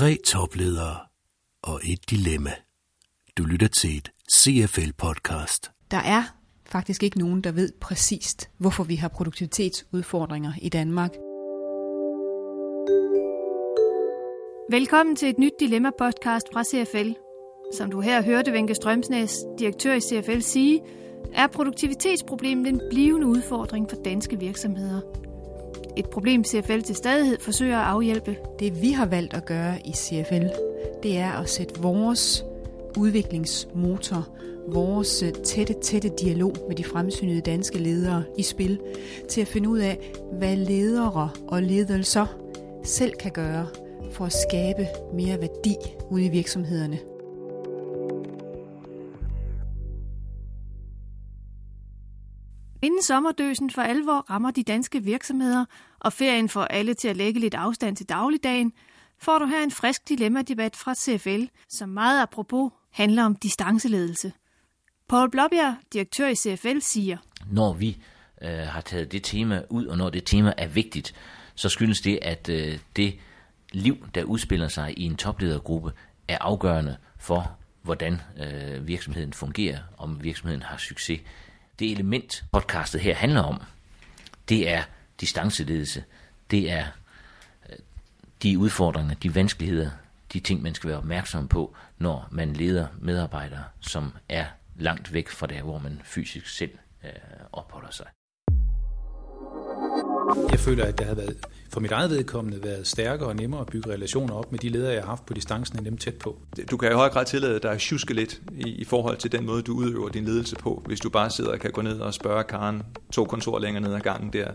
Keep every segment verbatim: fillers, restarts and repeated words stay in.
Tre topledere og et dilemma. Du lytter til et C F L-podcast. Der er faktisk ikke nogen, der ved præcist, hvorfor vi har produktivitetsudfordringer i Danmark. Velkommen til et nyt dilemma-podcast fra C F L. Som du her hørte Venke Strømsnæs, direktør i C F L, sige, er produktivitetsproblemet en blivende udfordring for danske virksomheder. Et problem C F L til stadighed forsøger at afhjælpe. Det vi har valgt at gøre i C F L, det er at sætte vores udviklingsmotor, vores tætte, tætte dialog med de fremsynede danske ledere i spil, til at finde ud af, hvad ledere og ledelser selv kan gøre for at skabe mere værdi ude i virksomhederne. Inden sommerdøsen for alvor rammer de danske virksomheder, og ferien får alle til at lægge lidt afstand til dagligdagen, får du her en frisk dilemma-debat fra C F L, som meget apropos handler om distanceledelse. Paul Blåbjerg, direktør i C F L, siger: Når vi øh, har taget det tema ud, og når det tema er vigtigt, så skyldes det, at øh, det liv, der udspiller sig i en topledergruppe, er afgørende for, hvordan øh, virksomheden fungerer, om virksomheden har succes. Det element, podcastet her handler om, det er distanceledelse. Det er de udfordringer, de vanskeligheder, de ting, man skal være opmærksom på, når man leder medarbejdere, som er langt væk fra der, hvor man fysisk selv øh, opholder sig. Jeg føler, at det har været, for mit eget vedkommende været stærkere og nemmere at bygge relationer op med de ledere, jeg har haft på distancen, end dem tæt på. Du kan i høj grad tillade dig at sjuske lidt i, i forhold til den måde, du udøver din ledelse på, hvis du bare sidder og kan gå ned og spørge Karen to kontor længere ned ad gangen der.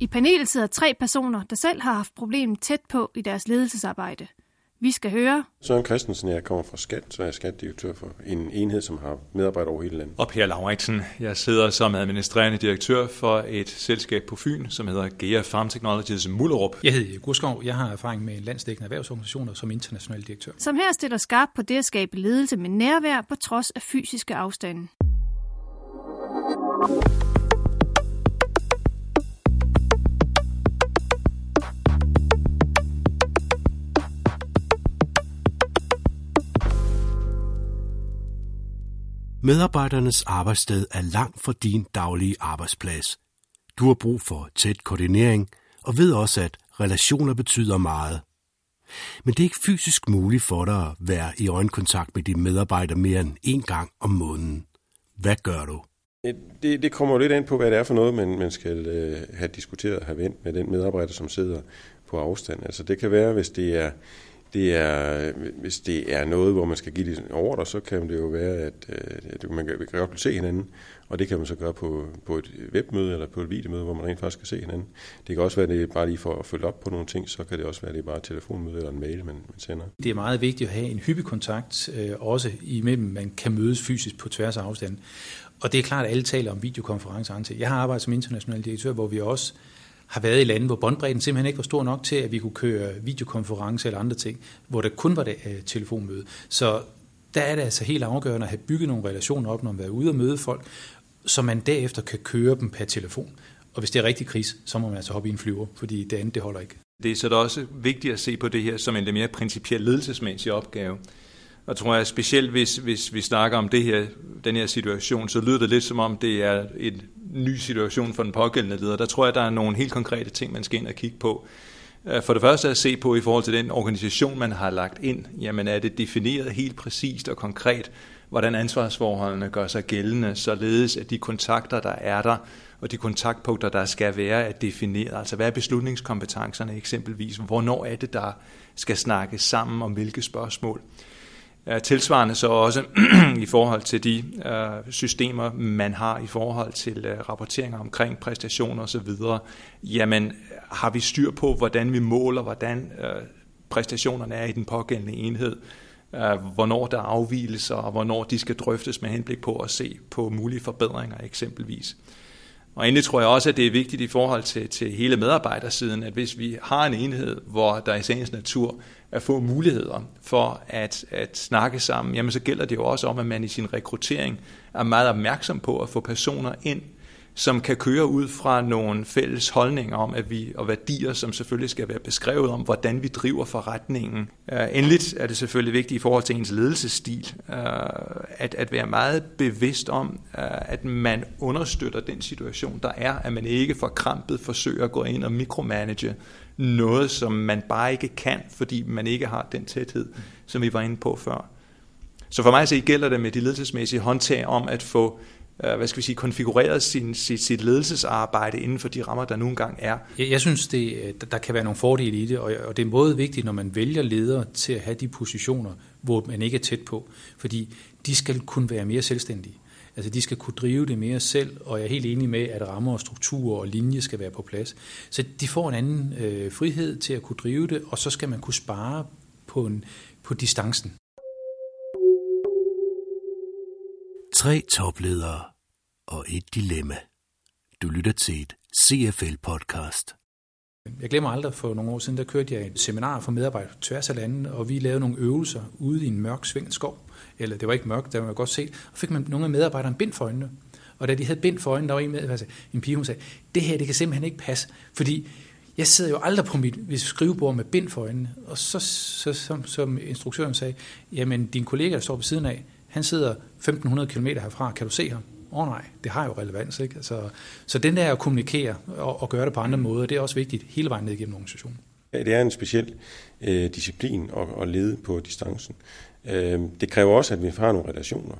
I panelet sidder tre personer, der selv har haft problemet tæt på i deres ledelsesarbejde. Vi skal høre Søren Christensen, jeg kommer fra Skat, så er jeg skatdirektør for en enhed, som har medarbejdere over hele landet. Og Per Lauritsen, jeg sidder som administrerende direktør for et selskab på Fyn, som hedder Gea Farm Technologies Mulderup. Jeg hedder Guskov, jeg har erfaring med landsdækkende erhvervsorganisationer som international direktør. Som her stiller skarpt på det at skabe ledelse med nærvær på trods af fysiske afstande. Medarbejdernes arbejdssted er langt fra din daglige arbejdsplads. Du har brug for tæt koordinering og ved også, at relationer betyder meget. Men det er ikke fysisk muligt for dig at være i øjenkontakt med dine medarbejdere mere end en gang om måneden. Hvad gør du? Det, det kommer jo lidt an på, hvad det er for noget, man, man skal have diskuteret og have vendt med den medarbejder, som sidder på afstand. Altså det kan være, hvis det er... Det er, hvis det er noget, hvor man skal give det en ordre, så kan det jo være, at, at man kan godt se hinanden, og det kan man så gøre på, på et webmøde eller på et videomøde, hvor man rent faktisk kan se hinanden. Det kan også være, at det er bare lige for at følge op på nogle ting, så kan det også være, at det er bare et telefonmøde eller en mail, man, man sender. Det er meget vigtigt at have en hyppig kontakt, også imellem man kan mødes fysisk på tværs af afstanden. Og det er klart, at alle taler om videokonferencer og andet. Jeg har arbejdet som international direktør, hvor vi også har været i lande, hvor båndbredden simpelthen ikke var stor nok til, at vi kunne køre videokonference eller andre ting, hvor der kun var det uh, telefonmøde. Så der er det altså helt afgørende at have bygget nogle relationer op, når man er ude og møde folk, så man derefter kan køre dem per telefon. Og hvis det er rigtig kris, så må man altså hoppe i en flyver, fordi det andet, det holder ikke. Det er så da også vigtigt at se på det her som en lidt mere principiel ledelsesmæssig opgave. Og tror jeg, specielt hvis, hvis vi snakker om det her, den her situation, så lyder det lidt som om, det er en ny situation for den pågældende leder. Der tror jeg, der er nogle helt konkrete ting, man skal ind og kigge på. For det første at se på i forhold til den organisation, man har lagt ind. Jamen er det defineret helt præcist og konkret, hvordan ansvarsforholdene gør sig gældende, således at de kontakter, der er der, og de kontaktpunkter, der skal være, er defineret. Altså hvad er beslutningskompetencerne eksempelvis? Hvornår er det, der skal snakkes sammen om hvilke spørgsmål? Tilsvarende så også i forhold til de øh, systemer, man har i forhold til øh, rapporteringer omkring præstationer osv. Jamen, har vi styr på, hvordan vi måler, hvordan øh, præstationerne er i den pågældende enhed, øh, hvornår der er afvigelser, og hvornår de skal drøftes med henblik på at se på mulige forbedringer eksempelvis. Og endelig tror jeg også, at det er vigtigt i forhold til, til hele medarbejdersiden, at hvis vi har en enhed, hvor der i sagens natur er få muligheder for at, at snakke sammen, jamen så gælder det jo også om, at man i sin rekruttering er meget opmærksom på at få personer ind, som kan køre ud fra nogle fælles holdninger om, at vi, og værdier, som selvfølgelig skal være beskrevet om, hvordan vi driver forretningen. Uh, endeligt er det selvfølgelig vigtigt i forhold til ens ledelsesstil, uh, at, at være meget bevidst om, uh, at man understøtter den situation, der er, at man ikke forkrampet forsøger at gå ind og mikromanage noget, som man bare ikke kan, fordi man ikke har den tæthed, som vi var inde på før. Så for mig at se gælder det med de ledelsesmæssige håndtag om at få hvad skal vi sige, konfigureret sin, sit, sit ledelsesarbejde inden for de rammer, der nu engang er. Jeg, jeg synes, det, der kan være nogle fordele i det, og, og det er meget vigtigt, når man vælger ledere til at have de positioner, hvor man ikke er tæt på, fordi de skal kunne være mere selvstændige. Altså de skal kunne drive det mere selv, og jeg er helt enig med, at rammer og strukturer og linje skal være på plads. Så de får en anden øh, frihed til at kunne drive det, og så skal man kunne spare på, en, på distancen. Tre topledere og et dilemma. Du lytter til et C F L-podcast. Jeg glemmer aldrig, for nogle år siden, der kørte jeg et seminar for medarbejdere tværs af landet, og vi lavede nogle øvelser ude i en mørk svinget skov. Eller det var ikke mørkt, der var godt set. Og fik man nogle af medarbejderne bind for øjnene. Og da de havde bind for øjnene, der var en, med, en pige, hun sagde, det her det kan simpelthen ikke passe, fordi jeg sidder jo aldrig på mit skrivebord med bind for øjnene. Og så, så som, som instruktøren sagde, jamen din kollega, der står på siden af, han sidder femten hundrede kilometer herfra, kan du se ham? Åh oh, nej, det har jo relevans, ikke? Altså, så den der at kommunikere og, og gøre det på andre måder, det er også vigtigt hele vejen ned gennem organisationen. Ja, det er en speciel øh, disciplin at, at lede på distancen. Øh, det kræver også, at vi har nogle relationer.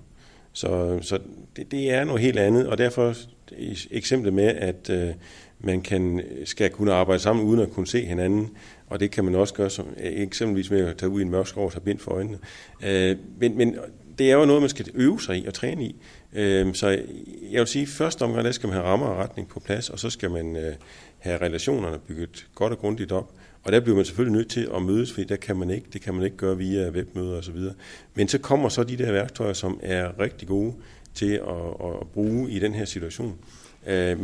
Så, så det, det er noget helt andet, og derfor eksemplet med, at øh, man kan, skal kunne arbejde sammen uden at kunne se hinanden, og det kan man også gøre som, eksempelvis med at tage ud i en mørk skov og tage bind for øjnene. Øh, men... men Det er jo noget, man skal øve sig i og træne i. Så jeg vil sige, at første omgang, der skal man have rammer og retning på plads, og så skal man have relationerne bygget godt og grundigt op. Og der bliver man selvfølgelig nødt til at mødes, fordi der kan man ikke, det kan man ikke gøre via webmøder og så videre. Men så kommer så de der værktøjer, som er rigtig gode til at, at bruge i den her situation.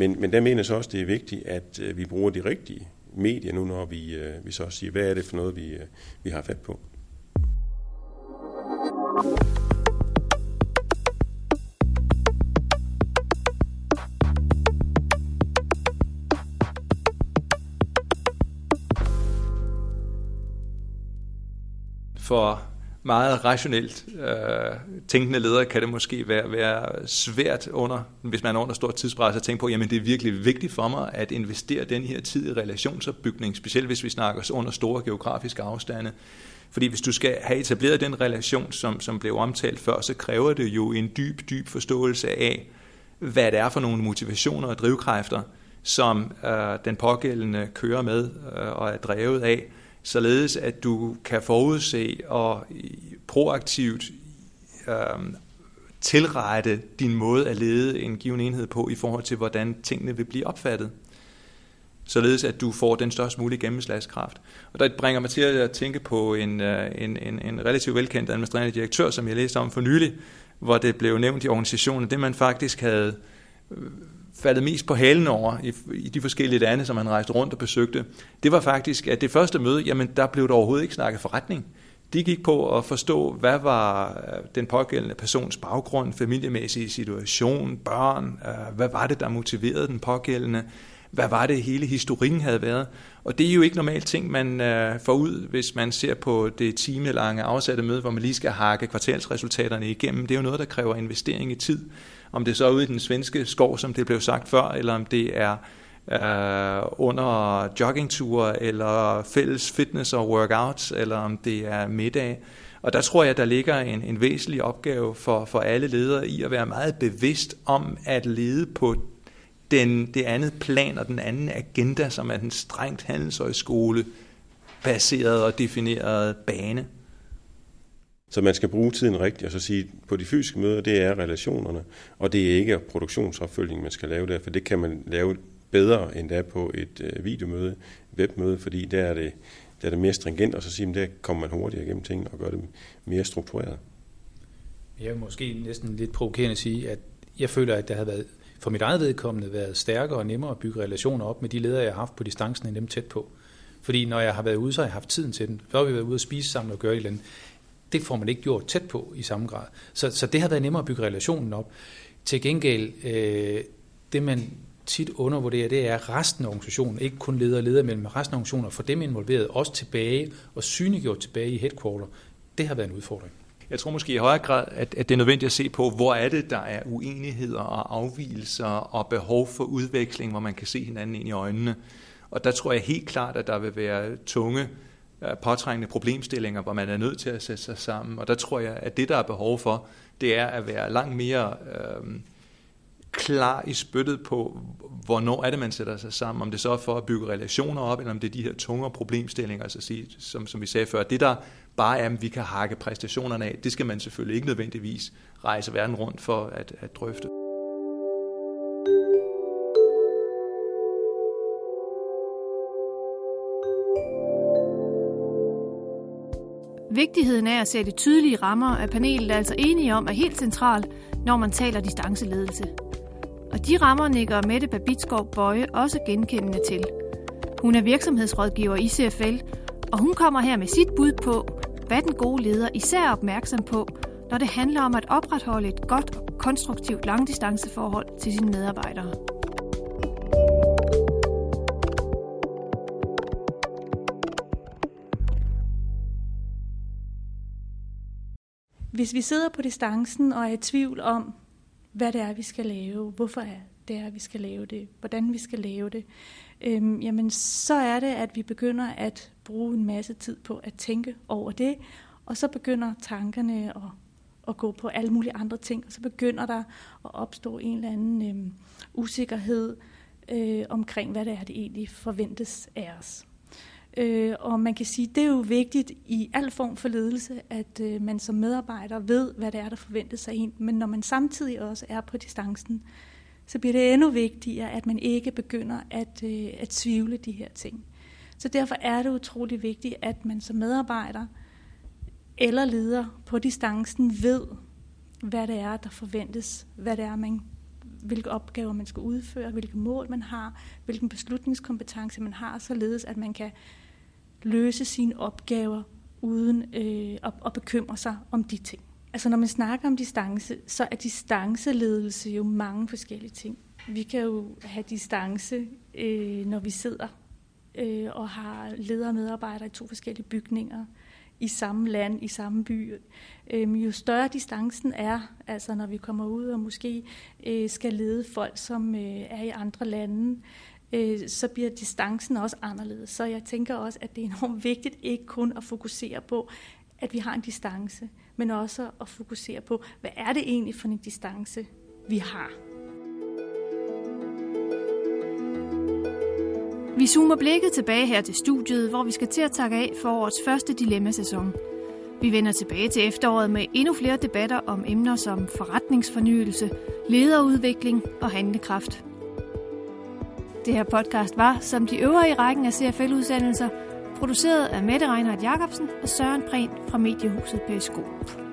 Men, men der mener jeg så også, det er vigtigt, at vi bruger de rigtige medier nu, når vi, vi så siger, hvad er det for noget, vi, vi har fat på. For meget rationelt øh, tænkende ledere kan det måske være, være svært under, hvis man er under stort tidspres, at tænke på, jamen det er virkelig vigtigt for mig at investere den her tid i relationsopbygning, specielt hvis vi snakker under store geografiske afstande. Fordi hvis du skal have etableret den relation, som, som blev omtalt før, så kræver det jo en dyb, dyb forståelse af, hvad det er for nogle motivationer og drivkræfter, som øh, den pågældende kører med øh, og er drevet af, således at du kan forudse og proaktivt øh, tilrette din måde at lede en given enhed på i forhold til, hvordan tingene vil blive opfattet. Således at du får den størst mulige gennemslagskraft. Og der bringer mig til at tænke på en, en, en, en relativt velkendt administrerende direktør, som jeg læste om for nylig, hvor det blev nævnt i organisationen, det man faktisk havde faldet mest på halen over i, i de forskellige lande, som han rejste rundt og besøgte, det var faktisk, at det første møde, jamen der blev der overhovedet ikke snakket forretning. De gik på at forstå, hvad var den pågældende persons baggrund, familiemæssige situation, børn, hvad var det, der motiverede den pågældende, hvad var det, hele historikken havde været. Og det er jo ikke normalt ting, man øh, får ud, hvis man ser på det timelange afsatte møde, hvor man lige skal hakke kvartalsresultaterne igennem. Det er jo noget, der kræver investering i tid. Om det så er ude i den svenske skov, som det blev sagt før, eller om det er øh, under joggingture, eller fælles fitness og workouts, eller om det er middag. Og der tror jeg, der ligger en, en væsentlig opgave for, for alle ledere i at være meget bevidst om at lede på Den, det andet plan og den anden agenda, som er den strengt handelshøjskole baserede og definerede bane. Så man skal bruge tiden rigtigt, og så sige, på de fysiske møder, det er relationerne, og det er ikke produktionsopfølgning, man skal lave der, for det kan man lave bedre end der på et videomøde, webmøde, fordi der er det, der er det mere stringent, og så sige, der kommer man hurtigere igennem tingene og gør det mere struktureret. Jeg vil måske næsten lidt provokerende sige, at jeg føler, at der har været for mit eget vedkommende været stærkere og nemmere at bygge relationer op med de ledere, jeg har haft på distancen, end dem tæt på. Fordi når jeg har været ude, så har jeg haft tiden til den. Før vi har været ude at spise sammen og gøre et eller andet. Det får man ikke gjort tæt på i samme grad. Så, så det har været nemmere at bygge relationen op. Til gengæld, øh, det man tit undervurderer, det er resten af organisationen, ikke kun ledere og ledere, men resten af organisationen, og få dem involveret, også tilbage og synliggjort tilbage i headquarter. Det har været en udfordring. Jeg tror måske i højere grad, at det er nødvendigt at se på, hvor er det, der er uenigheder og afvigelser og behov for udveksling, hvor man kan se hinanden ind i øjnene. Og der tror jeg helt klart, at der vil være tunge, påtrængende problemstillinger, hvor man er nødt til at sætte sig sammen. Og der tror jeg, at det, der er behov for, det er at være langt mere øh, klar i spyttet på, hvornår er det, man sætter sig sammen. Om det så er for at bygge relationer op, eller om det er de her tunge problemstillinger, altså, som, som vi sagde før. Det, der bare er, at vi kan hakke præstationerne af, det skal man selvfølgelig ikke nødvendigvis rejse verden rundt for at, at drøfte. Vigtigheden af at sætte tydelige rammer er panelet altså enige om er helt central, når man taler distanceledelse. Og de rammer nikker Mette Babitskov Bøje også genkendende til. Hun er virksomhedsrådgiver i C F L, og hun kommer her med sit bud på, hvad den gode leder især er opmærksom på, når det handler om at opretholde et godt og konstruktivt langdistanceforhold til sine medarbejdere. Hvis vi sidder på distancen og er i tvivl om, hvad det er, vi skal lave, hvorfor det er, vi skal lave det, hvordan vi skal lave det, øhm, jamen så er det, at vi begynder at bruge en masse tid på at tænke over det, og så begynder tankerne at, at gå på alle mulige andre ting, og så begynder der at opstå en eller anden øhm, usikkerhed øh, omkring, hvad det er, det egentlig forventes af os. Øh, og man kan sige, at det er jo vigtigt i al form for ledelse, at øh, man som medarbejder ved, hvad det er, der forventes af en. Men når man samtidig også er på distancen, så bliver det endnu vigtigere, at man ikke begynder at, øh, at tvivle de her ting. Så derfor er det utrolig vigtigt, at man som medarbejder eller leder på distancen ved, hvad det er, der forventes, hvad det er, man hvilke opgaver man skal udføre, hvilke mål man har, hvilken beslutningskompetence man har, således at man kan løse sine opgaver uden øh, at, at bekymre sig om de ting. Altså når man snakker om distance, så er distanceledelse jo mange forskellige ting. Vi kan jo have distance, øh, når vi sidder øh, og har ledere og medarbejdere i to forskellige bygninger, i samme land, i samme by. Øhm, jo større distancen er, altså når vi kommer ud og måske øh, skal lede folk, som øh, er i andre lande, øh, så bliver distancen også anderledes. Så jeg tænker også, at det er enormt vigtigt ikke kun at fokusere på, at vi har en distance, men også at fokusere på, hvad er det egentlig for en distance, vi har. Vi zoomer blikket tilbage her til studiet, hvor vi skal til at takke af for årets første dilemmasæson. Vi vender tilbage til efteråret med endnu flere debatter om emner som forretningsfornyelse, lederudvikling og handlekraft. Det her podcast var, som de øvrige i rækken af C F L-udsendelser, produceret af Mette Reinhardt Jacobsen og Søren Prehn fra Mediehuset Periskop.